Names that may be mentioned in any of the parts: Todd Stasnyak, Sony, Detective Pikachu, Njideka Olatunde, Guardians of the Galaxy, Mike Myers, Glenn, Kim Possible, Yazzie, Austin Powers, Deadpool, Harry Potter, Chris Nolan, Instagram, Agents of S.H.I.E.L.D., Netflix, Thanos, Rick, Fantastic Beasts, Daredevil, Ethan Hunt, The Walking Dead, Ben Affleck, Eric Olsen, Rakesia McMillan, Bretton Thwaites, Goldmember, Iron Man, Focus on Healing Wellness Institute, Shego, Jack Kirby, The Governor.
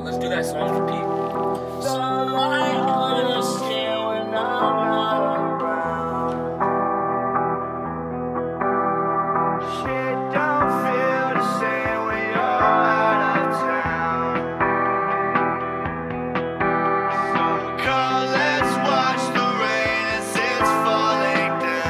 Let's do that song for Pete. So I understand when I'm not around. Shit don't feel the same when you're out of town. So come, let's watch the rain as it's falling down.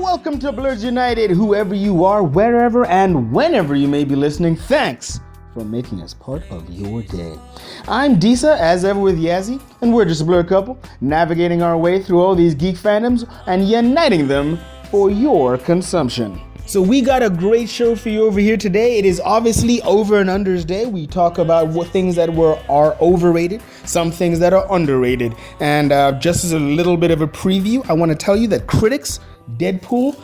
Welcome to Blurds United, whoever you are, wherever and whenever you may be listening. Thanks for making us part of your day. I'm Disa, as ever with Yazzie, and we're just a blur couple, navigating our way through all these geek fandoms and uniting them for your consumption. So we got a great show for you over here today. It is obviously Over and Under's Day. We talk about what things that are overrated, some things that are underrated. And just as a little bit of a preview, I want to tell you that critics, Deadpool,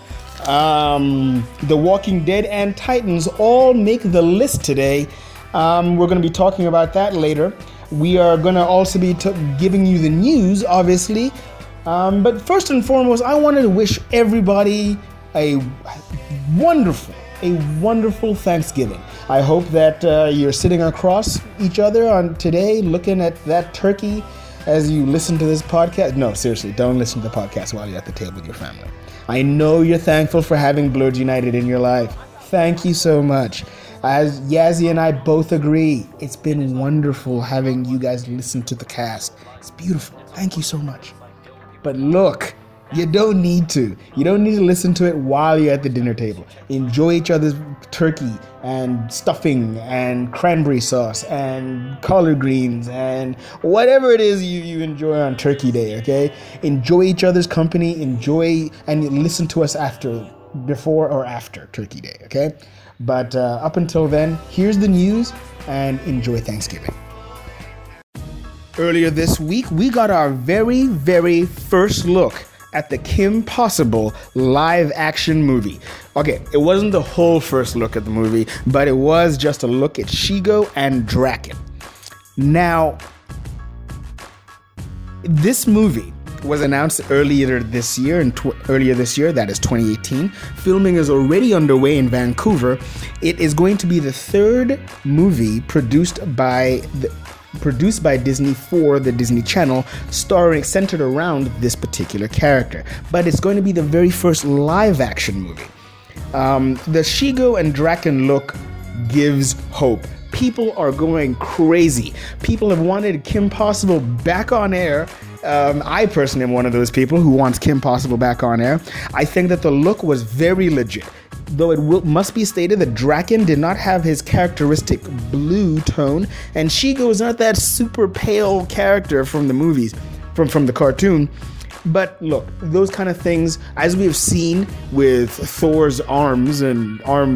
The Walking Dead, and Titans all make the list today. We're going to be talking about that later. We are going to also be giving you the news, obviously. But first and foremost, I wanted to wish everybody a wonderful Thanksgiving. I hope that you're sitting across each other on today looking at that turkey as you listen to this podcast. No, seriously, don't listen to the podcast while you're at the table with your family. I know you're thankful for having Blurred United in your life. Thank you so much. As Yazzie and I both agree, it's been wonderful having you guys listen to the cast. It's beautiful. Thank you so much. But look, you don't need to. You don't need to listen to it while you're at the dinner table. Enjoy each other's turkey and stuffing and cranberry sauce and collard greens and whatever it is you enjoy on Turkey Day, okay? Enjoy each other's company. Enjoy and listen to us before or after Turkey Day, okay? But up until then, here's the news and enjoy Thanksgiving. Earlier this week, we got our very, very first look at the Kim Possible live action movie. Okay, it wasn't the whole first look at the movie, but it was just a look at Shego and Drakken. Now, this movie was announced earlier this year, that is 2018. Filming is already underway in Vancouver. It is going to be the third movie produced by Disney for the Disney Channel, centered around this particular character. But it's going to be the very first live-action movie. The Shego and Drakken look gives hope. People are going crazy. People have wanted Kim Possible back on air. I personally am one of those people who wants Kim Possible back on air. I think that the look was very legit. Though it must be stated that Drakken did not have his characteristic blue tone, and Shego is not that super pale character from the movies, from the cartoon. But look, those kind of things, as we have seen with Thor's arms and all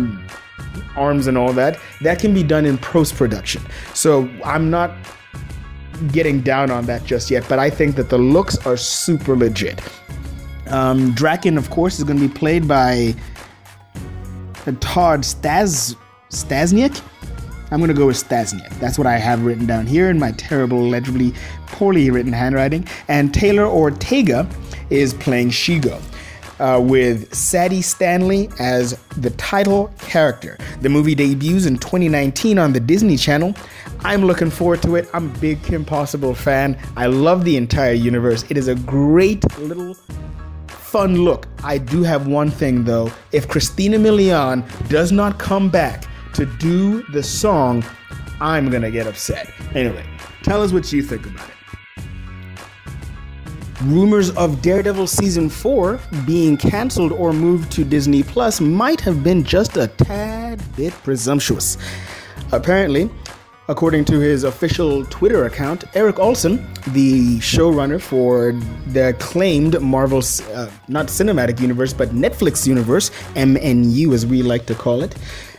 that, that can be done in post-production. So I'm not getting down on that just yet, but I think that the looks are super legit. Drakken, of course, is going to be played by Todd Stasnyak? I'm going to go with Stasnyak. That's what I have written down here in my terrible, legibly, poorly written handwriting. And Taylor Ortega is playing Shego, with Sadie Stanley as the title character. The movie debuts in 2019 on the Disney Channel. I'm looking forward to it. I'm a big Kim Possible fan. I love the entire universe. It is a great little fun look. I do have one thing though. If Christina Milian does not come back to do the song, I'm gonna get upset. Anyway, tell us what you think about it. Rumors of Daredevil Season 4 being cancelled or moved to Disney Plus might have been just a tad bit presumptuous. Apparently, According to his official Twitter account, Eric Olsen, the showrunner for the acclaimed Marvel's, not cinematic universe, but Netflix universe, MNU as we like to call it,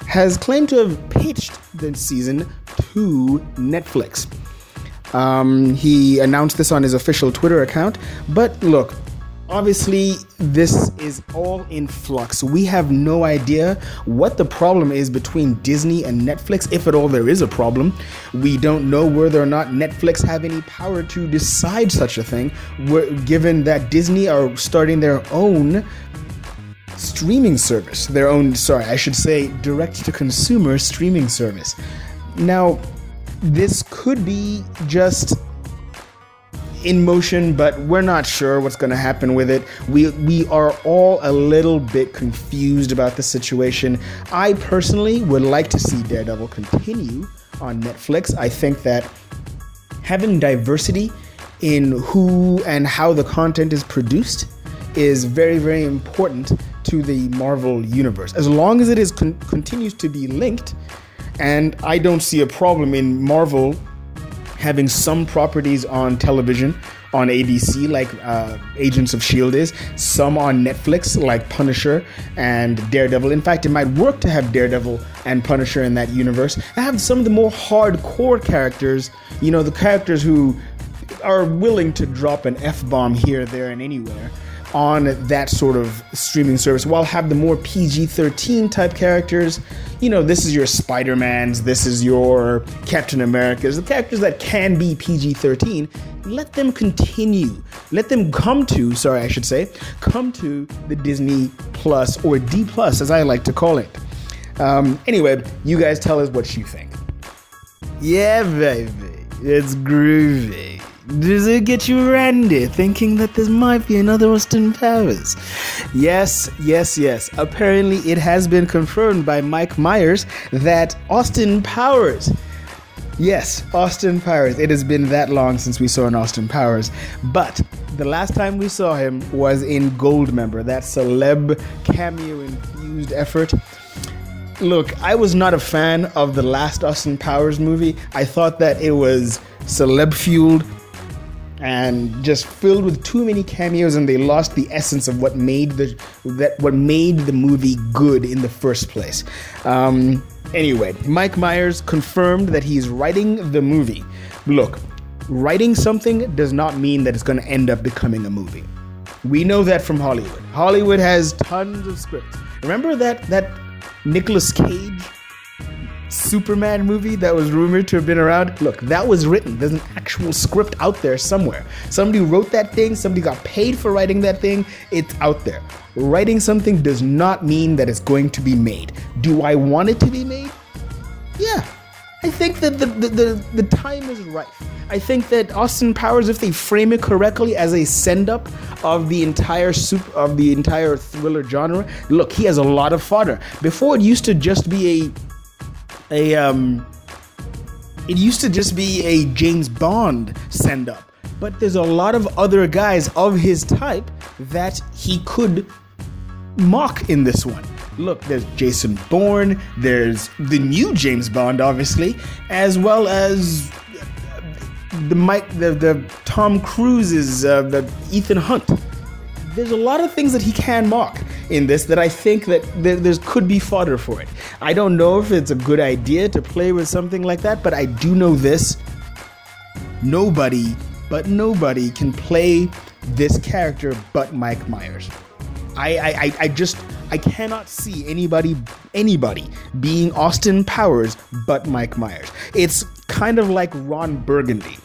has claimed to have pitched the season to Netflix. He announced this on his official Twitter account, but look, obviously, this is all in flux. We have no idea what the problem is between Disney and Netflix, if at all there is a problem. We don't know whether or not Netflix have any power to decide such a thing, given that Disney are starting their own streaming service. Direct-to-consumer streaming service. Now, this could be just in motion, but we're not sure what's going to happen with it. We are all a little bit confused about the situation. I personally would like to see Daredevil continue on Netflix. I think that having diversity in who and how the content is produced is very, very important to the Marvel universe. As long as it is continues to be linked, and I don't see a problem in Marvel having some properties on television, on ABC, like Agents of S.H.I.E.L.D. is, some on Netflix, like Punisher and Daredevil. In fact, it might work to have Daredevil and Punisher in that universe. I have some of the more hardcore characters, you know, the characters who are willing to drop an F-bomb here, there, and anywhere, on that sort of streaming service, while have the more PG-13 type characters. You know, this is your Spider-Mans, this is your Captain Americas, the characters that can be PG-13, let them continue. Let them come to the Disney Plus, or D Plus, as I like to call it. Anyway, you guys tell us what you think. Yeah, baby, it's groovy. Does it get you randy, thinking that this might be another Austin Powers? Yes. Apparently, it has been confirmed by Mike Myers that Austin Powers. It has been that long since we saw an Austin Powers. But the last time we saw him was in Goldmember, that celeb cameo-infused effort. Look, I was not a fan of the last Austin Powers movie. I thought that it was celeb-fueled and just filled with too many cameos, and they lost the essence of what made the movie good in the first place. Anyway, Mike Myers confirmed that he's writing the movie. Look, writing something does not mean that it's going to end up becoming a movie. We know that from Hollywood. Hollywood has tons of scripts. Remember that Nicolas Cage Superman movie that was rumored to have been around? Look, that was written. There's an actual script out there somewhere. Somebody wrote that thing. Somebody got paid for writing that thing. It's out there. Writing something does not mean that it's going to be made. Do I want it to be made? Yeah. I think that the time is rife. I think that Austin Powers, if they frame it correctly as a send-up of the entire thriller genre, look, he has a lot of fodder. Before, it used to just be a James Bond send-up, but there's a lot of other guys of his type that he could mock in this one. Look, there's Jason Bourne, there's the new James Bond, obviously, as well as the Tom Cruise's, the Ethan Hunt. There's a lot of things that he can mock in this that I think that there could be fodder for it. I don't know if it's a good idea to play with something like that, but I do know this. Nobody can play this character but Mike Myers. I cannot see anybody being Austin Powers but Mike Myers. It's kind of like Ron Burgundy.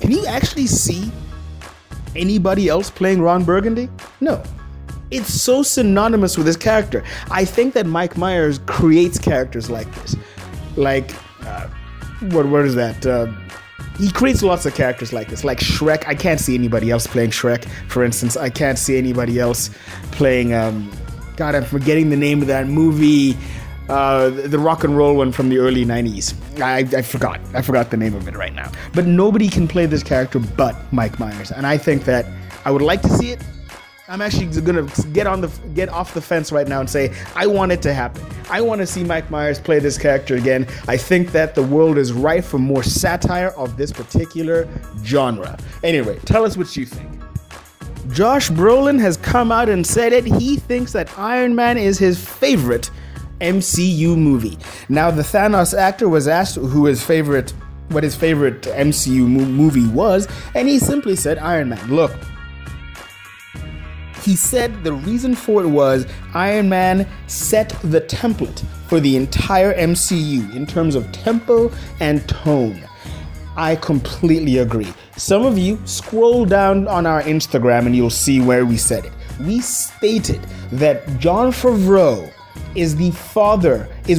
Can you actually see anybody else playing Ron Burgundy? No. It's so synonymous with his character. I think that Mike Myers creates characters like this. Like, what is that? He creates lots of characters like this. Like Shrek. I can't see anybody else playing Shrek, for instance. I can't see anybody else playing, God, I'm forgetting the name of that movie. The rock and roll one from the early 90s. I forgot the name of it right now. But nobody can play this character but Mike Myers. And I think that I would like to see it. I'm actually gonna get off the fence right now and say I want it to happen. I want to see Mike Myers play this character again. I think that the world is ripe for more satire of this particular genre. Anyway, tell us what you think. Josh Brolin has come out and said it. He thinks that Iron Man is his favorite MCU movie. Now, the Thanos actor was asked what his favorite MCU movie was, and he simply said Iron Man. Look, he said the reason for it was Iron Man set the template for the entire MCU in terms of tempo and tone. I completely agree. Some of you scroll down on our Instagram and you'll see where we said it. We stated that Jon Favreau is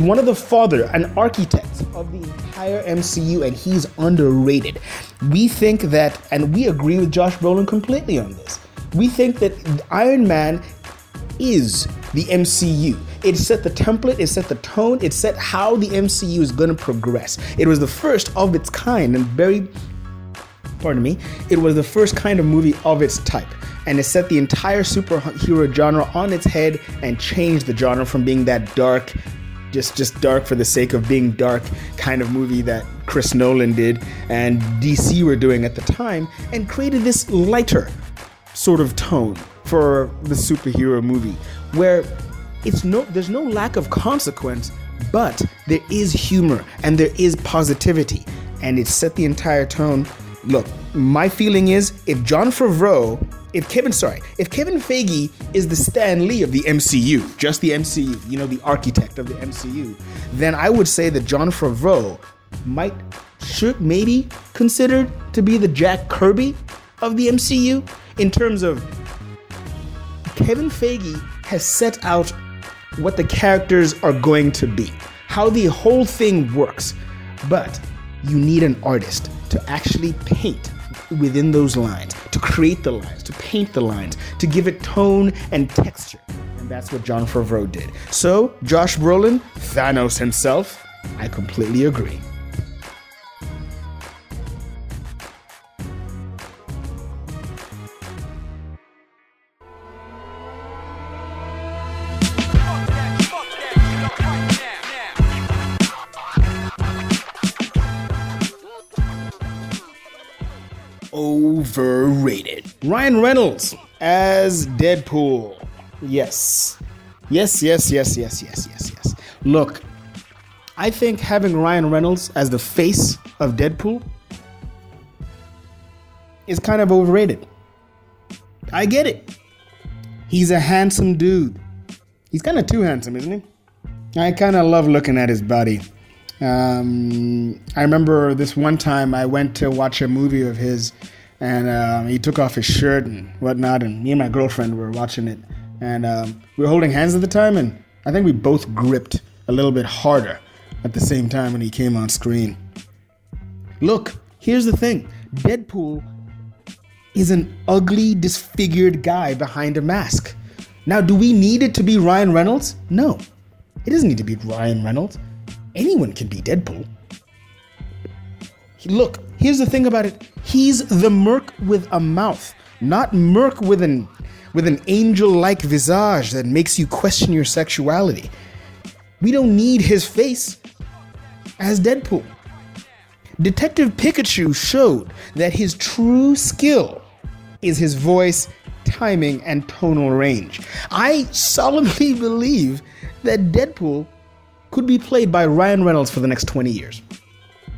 one of the fathers and architects of the entire MCU, and he's underrated. We think that, and we agree with Josh Brolin completely on this, we think that Iron Man is the MCU. It set the template, it set the tone, it set how the MCU is going to progress. It was the first of its kind and it was the first kind of movie of its type. And it set the entire superhero genre on its head and changed the genre from being that dark, just dark for the sake of being dark kind of movie that Chris Nolan did and DC were doing at the time, and created this lighter sort of tone for the superhero movie where there's no lack of consequence, but there is humor and there is positivity, and it set the entire tone. Look, my feeling is if Kevin Feige is the Stan Lee of the MCU, just the MCU, the architect of the MCU, then I would say that Jon Favreau should maybe considered to be the Jack Kirby of the MCU, in terms of Kevin Feige has set out what the characters are going to be, how the whole thing works, but you need an artist to actually paint within those lines, to create the lines, to paint the lines, to give it tone and texture. And that's what Jon Favreau did. So, Josh Brolin, Thanos himself, I completely agree. Overrated. Ryan Reynolds as Deadpool. Yes. Look, I think having Ryan Reynolds as the face of Deadpool is kind of overrated. I get it. He's a handsome dude. He's kind of too handsome, isn't he? I kind of love looking at his body. I remember this one time I went to watch a movie of his, and he took off his shirt and whatnot, and me and my girlfriend were watching it, and we were holding hands at the time, and I think we both gripped a little bit harder at the same time when he came on screen. Look, here's the thing. Deadpool is an ugly, disfigured guy behind a mask. Now, do we need it to be Ryan Reynolds? No, it doesn't need to be Ryan Reynolds. Anyone can be Deadpool. Look, here's the thing about it. He's the merc with a mouth, not merc with an angel-like visage that makes you question your sexuality. We don't need his face as Deadpool. Detective Pikachu showed that his true skill is his voice, timing, and tonal range. I solemnly believe that Deadpool could be played by Ryan Reynolds for the next 20 years.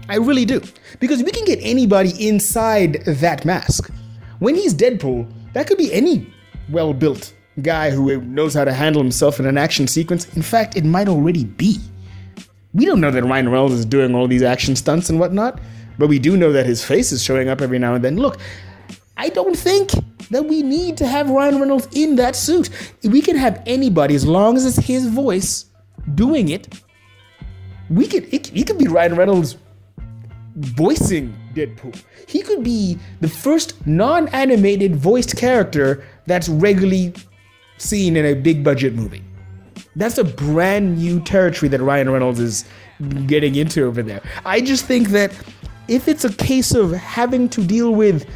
I really do. Because we can get anybody inside that mask. When he's Deadpool, that could be any well-built guy who knows how to handle himself in an action sequence. In fact, it might already be. We don't know that Ryan Reynolds is doing all these action stunts and whatnot, but we do know that his face is showing up every now and then. Look, I don't think that we need to have Ryan Reynolds in that suit. We can have anybody, as long as it's his voice doing it. He could be Ryan Reynolds voicing Deadpool. He could be the first non-animated voiced character that's regularly seen in a big budget movie. That's a brand new territory that Ryan Reynolds is getting into over there. I just think that if it's a case of having to deal with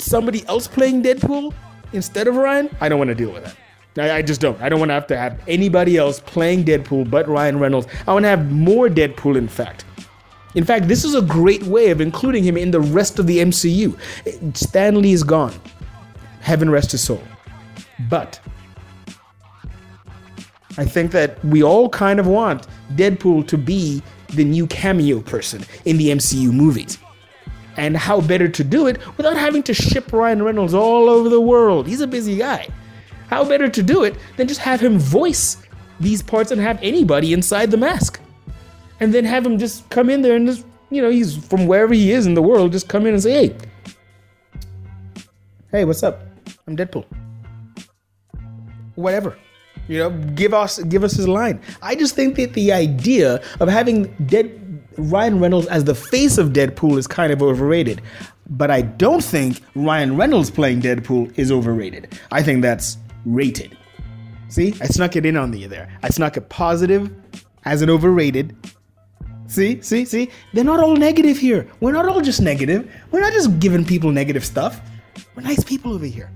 somebody else playing Deadpool, instead of Ryan, I don't want to deal with that. I just don't. I don't want to have anybody else playing Deadpool but Ryan Reynolds. I want to have more Deadpool, in fact. In fact, this is a great way of including him in the rest of the MCU. Stan Lee is gone. Heaven rest his soul. But I think that we all kind of want Deadpool to be the new cameo person in the MCU movies. And how better to do it without having to ship Ryan Reynolds all over the world? He's a busy guy. How better to do it than just have him voice these parts and have anybody inside the mask? And then have him just come in there and just, you know, he's from wherever he is in the world, just come in and say, hey, what's up? I'm Deadpool. Whatever. You know, give us his line. I just think that the idea of having Ryan Reynolds as the face of Deadpool is kind of overrated. But I don't think Ryan Reynolds playing Deadpool is overrated. I think that's rated. See, I snuck it in on you there. I snuck a positive as an overrated. See? They're not all negative here. We're not all just negative. We're not just giving people negative stuff. We're nice people over here.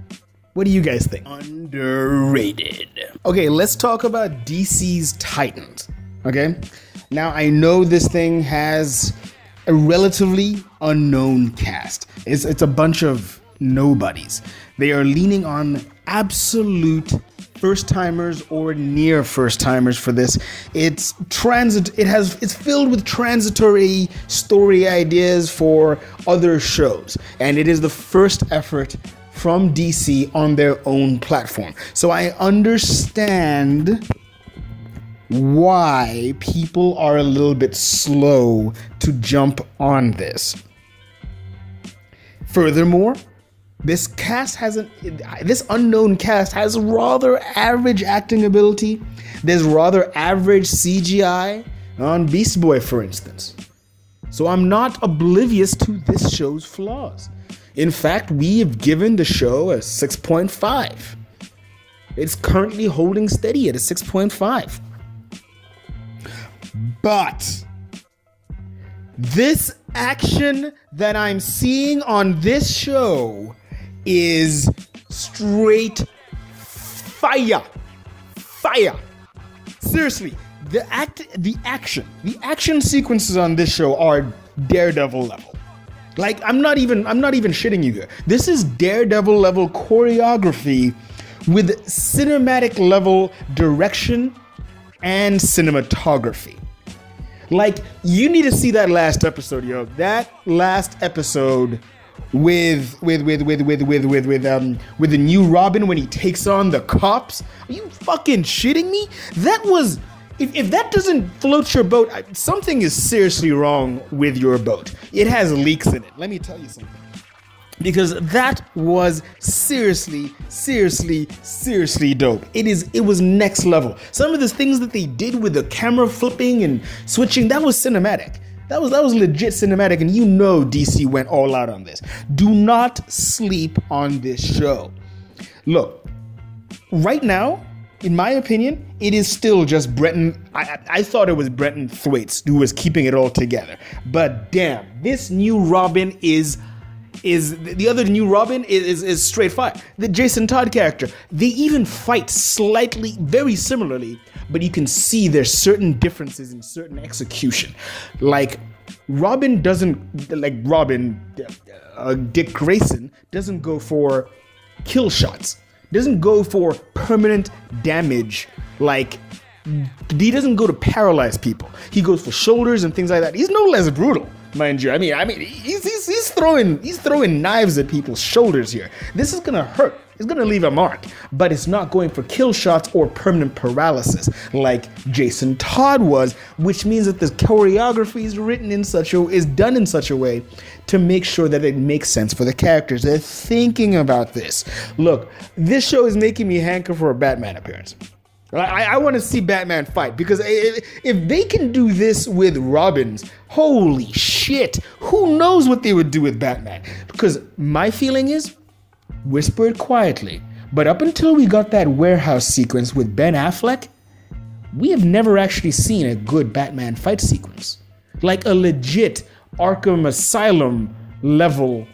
What do you guys think? Underrated. Okay, let's talk about DC's Titans. Okay? Now, I know this thing has a relatively unknown cast. It's a bunch of nobodies. They are leaning on absolute first-timers or near first-timers for this. It's filled with transitory story ideas for other shows, and it is the first effort from DC on their own platform. So I understand why people are a little bit slow to jump on this. Furthermore, this unknown cast has rather average acting ability. There's rather average CGI on Beast Boy, for instance. So I'm not oblivious to this show's flaws. In fact, we have given the show a 6.5. It's currently holding steady at a 6.5. But this action that I'm seeing on this show is straight fire. Seriously, the action sequences on this show are Daredevil level. Like, I'm not even shitting you here. This is Daredevil level choreography with cinematic level direction and cinematography. Like, you need to see that last episode, yo. That last episode with the new Robin when he takes on the cops. Are you fucking shitting me? That was, if that doesn't float your boat, something is seriously wrong with your boat. It has leaks in it. Let me tell you something. Because that was seriously dope. It was next level. Some of the things that they did with the camera flipping and switching, that was cinematic. That was legit cinematic, and you know DC went all out on this. Do not sleep on this show. Look, right now, in my opinion, it is still just Bretton. I thought it was Bretton Thwaites who was keeping it all together. But damn, this new Robin is straight fire. The Jason Todd character. They even fight slightly, very similarly, but you can see there's certain differences in certain execution. Like, Dick Grayson doesn't go for kill shots. Doesn't go for permanent damage. Like, he doesn't go to paralyze people. He goes for shoulders and things like that. He's no less brutal. Mind you, I mean, he's throwing knives at people's shoulders here. This is gonna hurt. It's gonna leave a mark, but it's not going for kill shots or permanent paralysis like Jason Todd was, which means that the choreography is done in such a way to make sure that it makes sense for the characters. They're thinking about this. Look, this show is making me hanker for a Batman appearance. I want to see Batman fight, because if they can do this with Robins, holy shit, who knows what they would do with Batman? Because my feeling is, whisper it quietly, but up until we got that warehouse sequence with Ben Affleck, we have never actually seen a good Batman fight sequence. Like a legit Arkham Asylum level,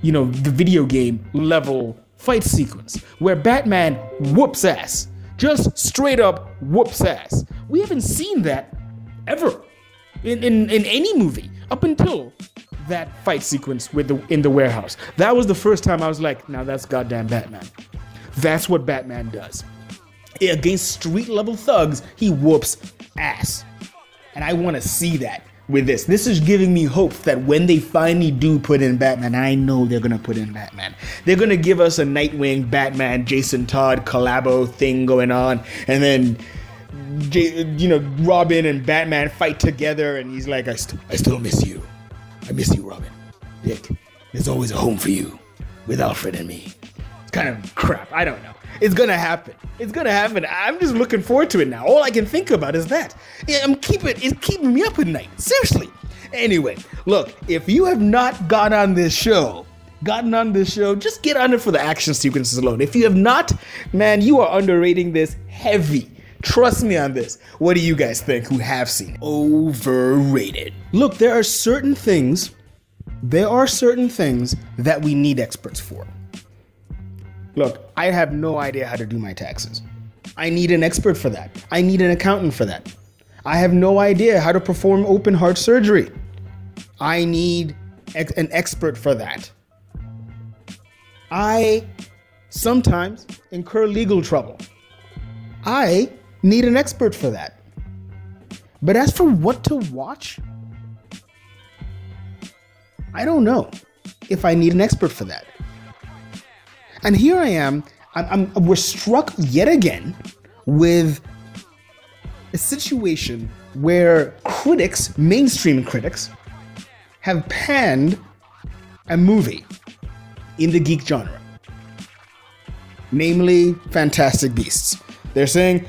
you know, the video game level fight sequence where Batman whoops ass. Just straight up whoops ass. We haven't seen that ever in any movie up until that fight sequence with in the warehouse. That was the first time I was like, now that's goddamn Batman. That's what Batman does. Against street level thugs, he whoops ass. And I want to see that with this. This is giving me hope that when they finally do put in Batman, I know they're going to put in Batman. They're going to give us a Nightwing, Batman, Jason Todd collabo thing going on. And then, you know, Robin and Batman fight together. And he's like, I still miss you. I miss you, Robin. Dick, there's always a home for you with Alfred and me. It's kind of crap. I don't know. It's going to happen. It's going to happen. I'm just looking forward to it now. All I can think about is that. It's keeping me up at night. Seriously. Anyway, look, if you have not gotten on this show, just get on it for the action sequences alone. If you have not, man, you are underrating this heavy. Trust me on this. What do you guys think who have seen it? Overrated. Look, there are certain things that we need experts for. Look, I have no idea how to do my taxes. I need an expert for that. I need an accountant for that. I have no idea how to perform open heart surgery. I need an expert for that. I sometimes incur legal trouble. I need an expert for that. But as for what to watch, I don't know if I need an expert for that. And here I am, we're struck yet again with a situation where critics, mainstream critics, have panned a movie in the geek genre, namely Fantastic Beasts. They're saying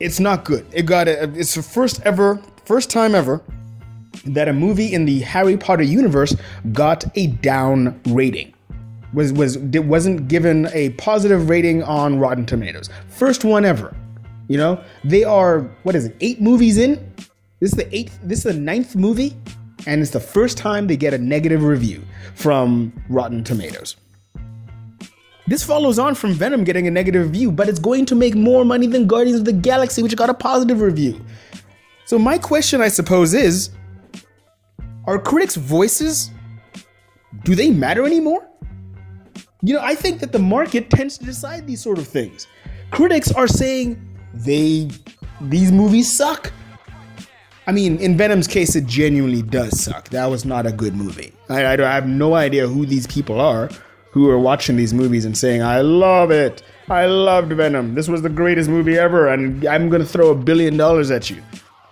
it's not good. It's the first time ever that a movie in the Harry Potter universe got a down rating. Wasn't given a positive rating on Rotten Tomatoes. First one ever. You know, they are, 8 movies in? This is the ninth movie, and it's the first time they get a negative review from Rotten Tomatoes. This follows on from Venom getting a negative review, but it's going to make more money than Guardians of the Galaxy, which got a positive review. So my question, I suppose, is, are critics' voices, do they matter anymore? You know, I think that the market tends to decide these sort of things. Critics are saying these movies suck. I mean, in Venom's case, it genuinely does suck. That was not a good movie. I have no idea who these people are who are watching these movies and saying, I love it. I loved Venom. This was the greatest movie ever, and I'm going to throw $1 billion at you.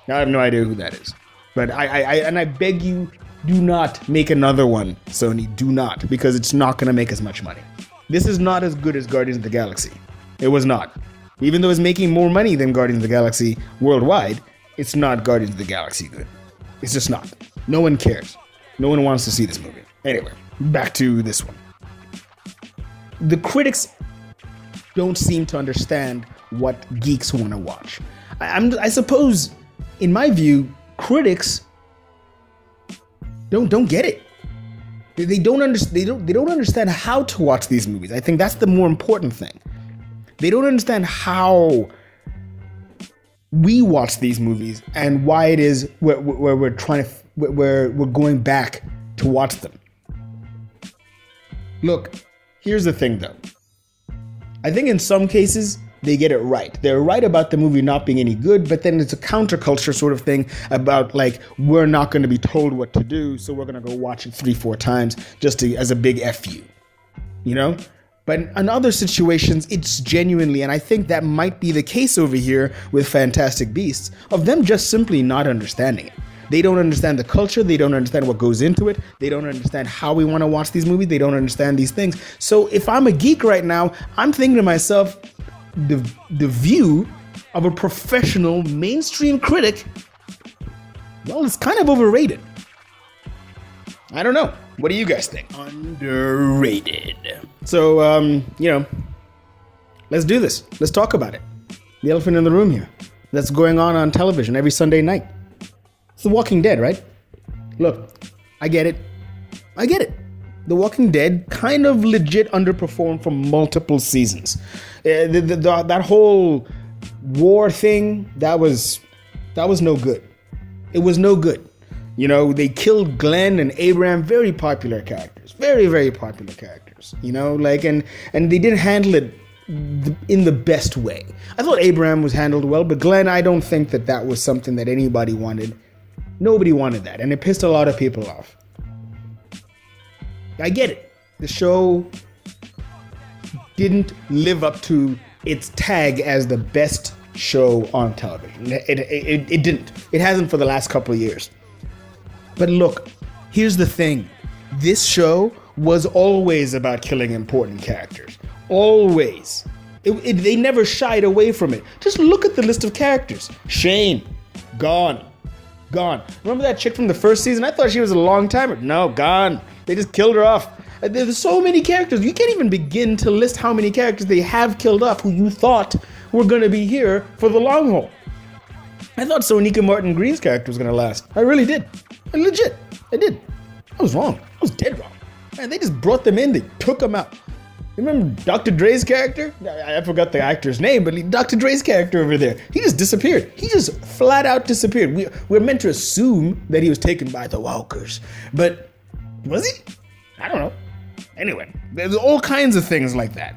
I have no idea who that is. But I beg you, do not make another one, Sony. Do not, because it's not going to make as much money. This is not as good as Guardians of the Galaxy. It was not. Even though it's making more money than Guardians of the Galaxy worldwide, it's not Guardians of the Galaxy good. It's just not. No one cares. No one wants to see this movie. Anyway, back to this one. The critics don't seem to understand what geeks want to watch. I suppose, in my view, critics don't get it. They don't understand how to watch these movies. I think that's the more important thing. They don't understand how we watch these movies and why it is we're going back to watch them. Look, here's the thing though. I think in some cases they get it right. They're right about the movie not being any good, but then it's a counterculture sort of thing about like, we're not going to be told what to do, so we're going to go watch it 3-4 times just as a big F you, you know? But in other situations, it's genuinely, and I think that might be the case over here with Fantastic Beasts, of them just simply not understanding it. They don't understand the culture. They don't understand what goes into it. They don't understand how we want to watch these movies. They don't understand these things. So if I'm a geek right now, I'm thinking to myself, the view of a professional mainstream critic, well, it's kind of overrated. I don't know. What do you guys think? Underrated. So, you know, let's do this. Let's talk about it. The elephant in the room here. That's going on television every Sunday night. It's The Walking Dead, right? Look, I get it. The Walking Dead kind of legit underperformed for multiple seasons. That whole war thing, that was no good. It was no good. You know, they killed Glenn and Abraham, very popular characters, very, very popular characters, you know, like, and they didn't handle it in the best way. I thought Abraham was handled well, but Glenn, I don't think that was something that anybody wanted. Nobody wanted that, and it pissed a lot of people off. I get it. The show didn't live up to its tag as the best show on television. It didn't. It hasn't for the last couple of years. But look, here's the thing. This show was always about killing important characters. Always. They never shied away from it. Just look at the list of characters. Shane, gone. Remember that chick from the first season? I thought she was a long timer. No, gone. They just killed her off. There's so many characters. You can't even begin to list how many characters they have killed off who you thought were going to be here for the long haul. I thought Sonika Martin Green's character was going to last. I really did. And legit, I did. I was wrong. I was dead wrong. Man, they just brought them in. They took them out. You remember Dr. Dre's character? I forgot the actor's name, but Dr. Dre's character over there, he just disappeared. He just flat out disappeared. We're meant to assume that he was taken by the walkers. But was he? I don't know. Anyway, there's all kinds of things like that.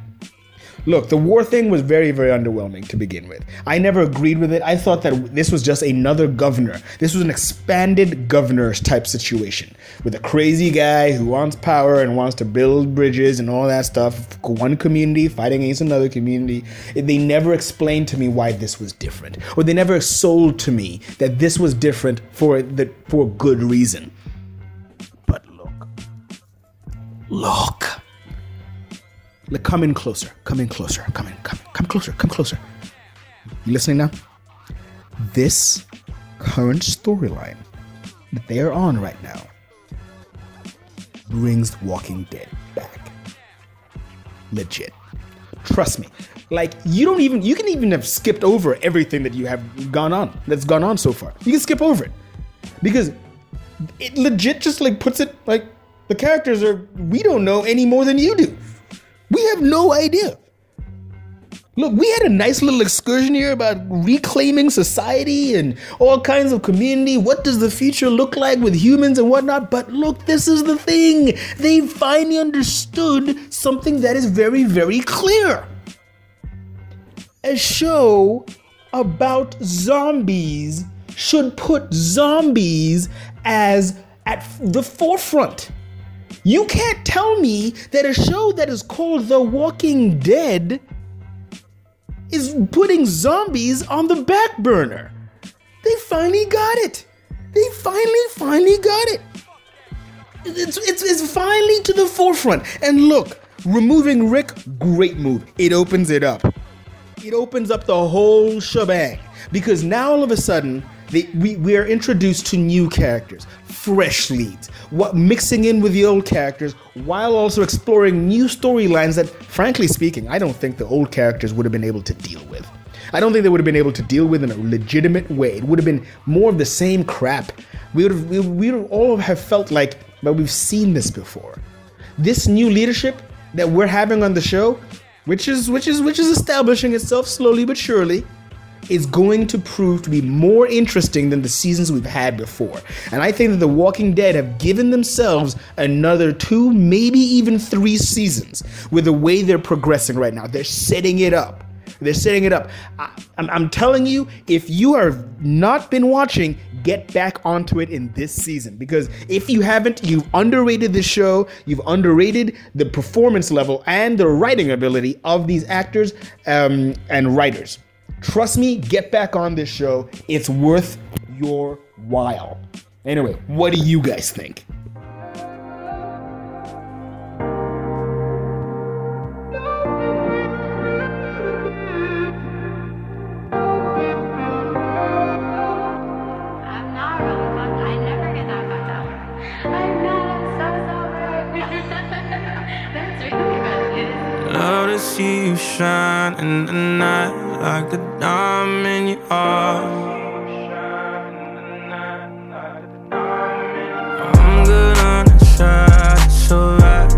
Look, the war thing was very, very underwhelming to begin with. I never agreed with it. I thought that this was just another governor. This was an expanded governor type situation with a crazy guy who wants power and wants to build bridges and all that stuff. One community fighting against another community. They never explained to me why this was different, or they never sold to me that this was different for good reason. But look. Like, come in closer. You listening now? This current storyline that they are on right now brings The Walking Dead back. Legit. Trust me. Like, you can even have skipped over everything that you have gone on so far. You can skip over it. Because it legit just like puts it like the characters are, we don't know any more than you do. We have no idea. Look, we had a nice little excursion here about reclaiming society and all kinds of community. What does the future look like with humans and whatnot? But look, this is the thing. They finally understood something that is very, very clear. A show about zombies should put zombies as at the forefront. You can't tell me that a show that is called The Walking Dead is putting zombies on the back burner. They finally got it. They finally got it. It's finally to the forefront. And look, removing Rick, great move. It opens it up. It opens up the whole shebang. Because now all of a sudden, we are introduced to new characters, fresh leads, mixing in with the old characters while also exploring new storylines that, frankly speaking, I don't think the old characters would have been able to deal with. I don't think they would have been able to deal with in a legitimate way. It would have been more of the same crap. We would all have felt like, but we've seen this before. This new leadership that we're having on the show, which is establishing itself slowly but surely, is going to prove to be more interesting than the seasons we've had before. And I think that The Walking Dead have given themselves another 2, maybe even 3 seasons with the way they're progressing right now. They're setting it up. I'm telling you, if you have not been watching, get back onto it in this season. Because if you haven't, you've underrated the show. You've underrated the performance level and the writing ability of these actors and writers. Trust me, get back on this show. It's worth your while. Anyway, what do you guys think? Love to see you shine in the night. Like a diamond you are. I'm good on the side, so right.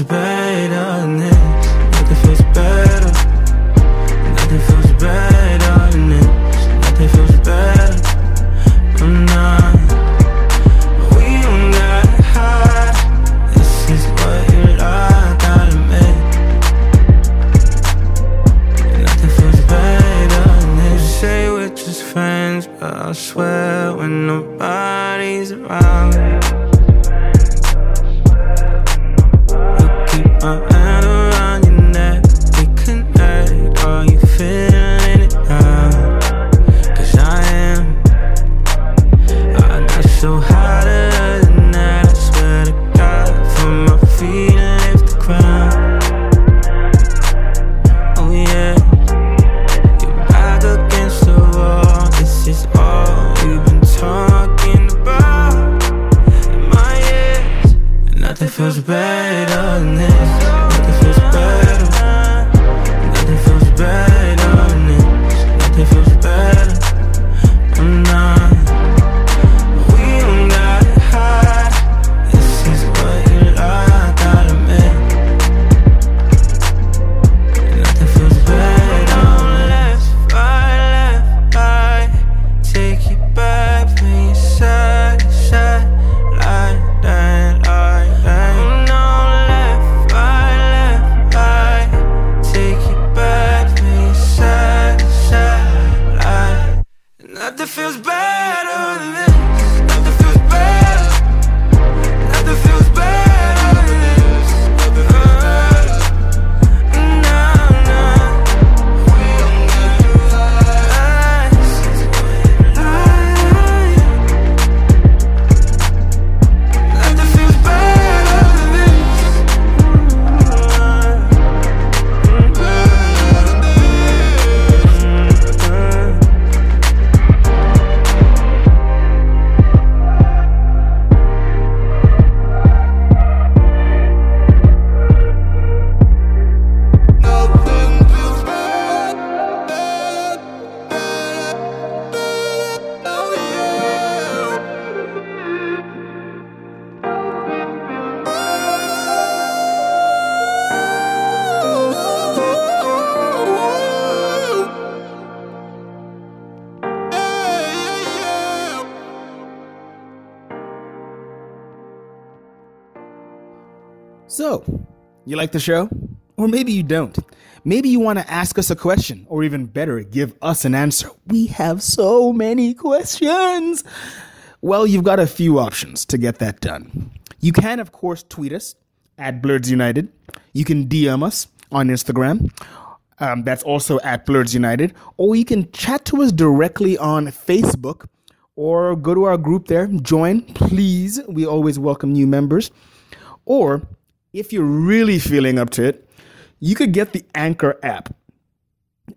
feels better than this. Nothing feels better. Nothing feels better than this. Nothing feels better. I'm not. We don't gotta hide. This is what you like, gotta make. Nothing feels better than this. You say we're just friends, but I swear when nobody's around. Nothing feels better than this. Nothing feels better. Nothing feels better than this. Nothing feels better. I'm not. We don't gotta hide. This is what you like, gotta make. Nothing feels better. Down, left, right. Take you back from your side to side. Like that, like that. Nothing feels better than this. Nothing feels better. Nothing feels better than this. Nothing feels better. No, no. We don't gotta hide. Nothing feels better than this. So, you like the show? Or maybe you don't. Maybe you want to ask us a question, or even better, give us an answer. We have so many questions. Well, you've got a few options to get that done. You can, of course, tweet us at Blurds United. You can DM us on Instagram. That's also at Blurds United. Or you can chat to us directly on Facebook or go to our group there. Join, please. We always welcome new members. Or if you're really feeling up to it, you could get the Anchor app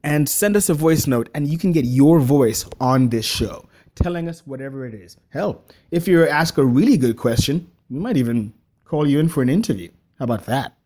and send us a voice note, and you can get your voice on this show, telling us whatever it is. Hell, if you ask a really good question, we might even call you in for an interview. How about that?